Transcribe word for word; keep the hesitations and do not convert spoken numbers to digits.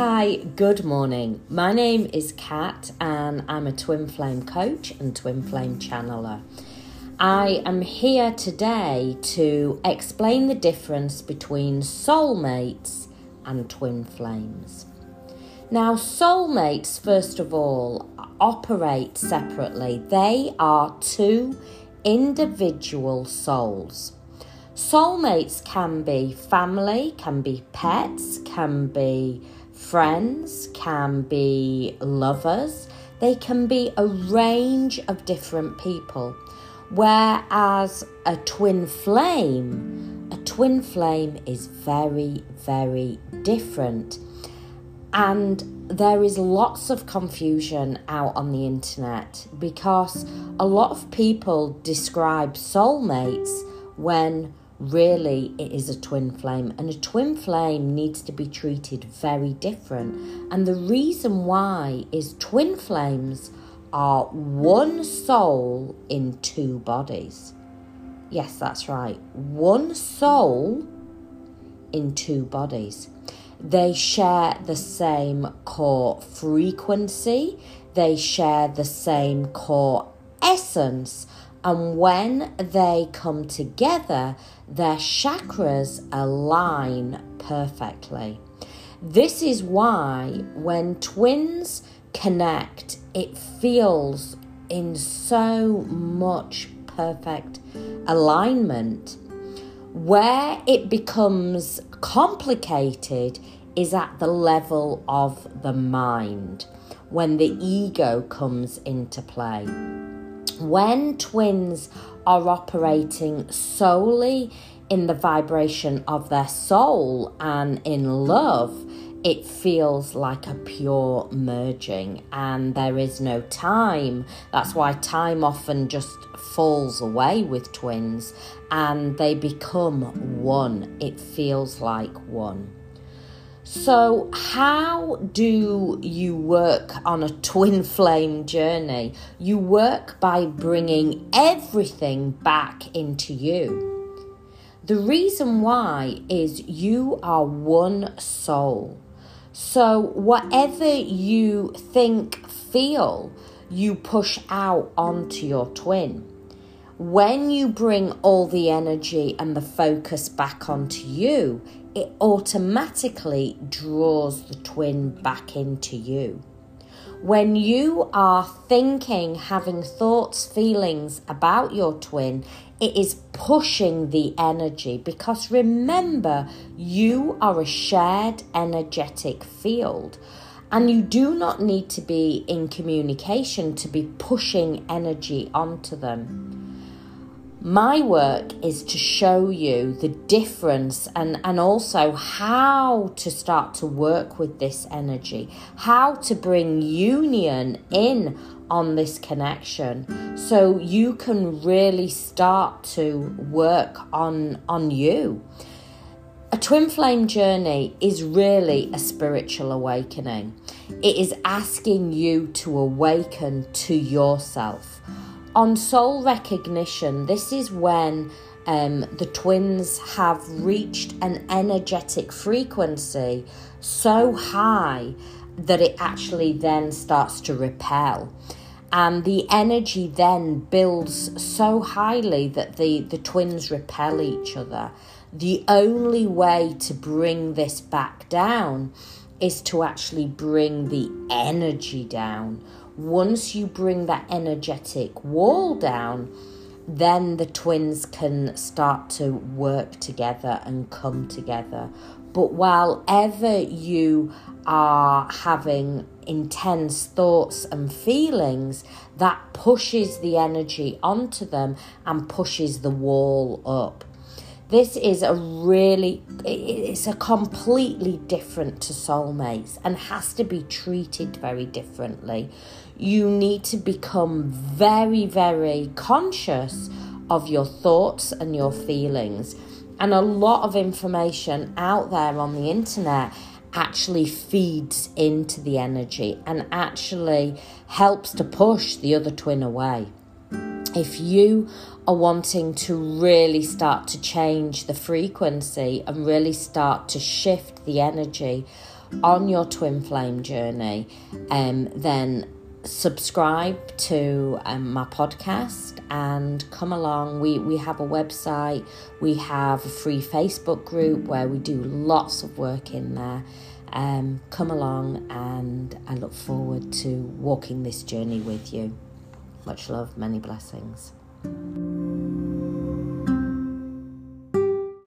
Hi, good morning. My name is Kat and I'm a Twin Flame coach and Twin Flame channeller. I am here today to explain the difference between soulmates and twin flames. Now, soulmates, first of all, operate separately. They are two individual souls. Soulmates can be family, can be pets, can be friends, can be lovers. They can be a range of different people. Whereas a twin flame, a twin flame is very, very different. And there is lots of confusion out on the internet because a lot of people describe soulmates when really, it is a twin flame, and a twin flame needs to be treated very different. And the reason why is twin flames are one soul in two bodies. Yes, that's right. One soul in two bodies. They share the same core frequency. They share the same core essence. And when they come together, their chakras align perfectly. This is why when twins connect, it feels in so much perfect alignment. Where it becomes complicated is at the level of the mind, when the ego comes into play. When twins are operating solely in the vibration of their soul and in love, it feels like a pure merging and there is no time. That's why time often just falls away with twins and they become one. It feels like one. So how do you work on a twin flame journey? You work by bringing everything back into you. The reason why is you are one soul. So whatever you think, feel, you push out onto your twin. When you bring all the energy and the focus back onto you, it automatically draws the twin back into you. When you are thinking, having thoughts, feelings about your twin, it is pushing the energy because remember, you are a shared energetic field. And you do not need to be in communication to be pushing energy onto them. My work is to show you the difference and, and also how to start to work with this energy, how to bring union in on this connection so you can really start to work on, on you. A twin flame journey is really a spiritual awakening. It is asking you to awaken to yourself. On soul recognition, this is when um, the twins have reached an energetic frequency so high that it actually then starts to repel. And the energy then builds so highly that the, the twins repel each other. The only way to bring this back down is to actually bring the energy down. Once you bring that energetic wall down, then the twins can start to work together and come together. But while ever you are having intense thoughts and feelings, that pushes the energy onto them and pushes the wall up. This is a really, it's a completely different to soulmates and has to be treated very differently. You need to become very, very conscious of your thoughts and your feelings. And a lot of information out there on the internet actually feeds into the energy and actually helps to push the other twin away. If you are wanting to really start to change the frequency and really start to shift the energy, on your twin flame journey, um, then subscribe to um, my podcast and come along. We, we have a website, we have a free Facebook group where we do lots of work in there. Um, come along, and I look forward to walking this journey with you. Much love, many blessings.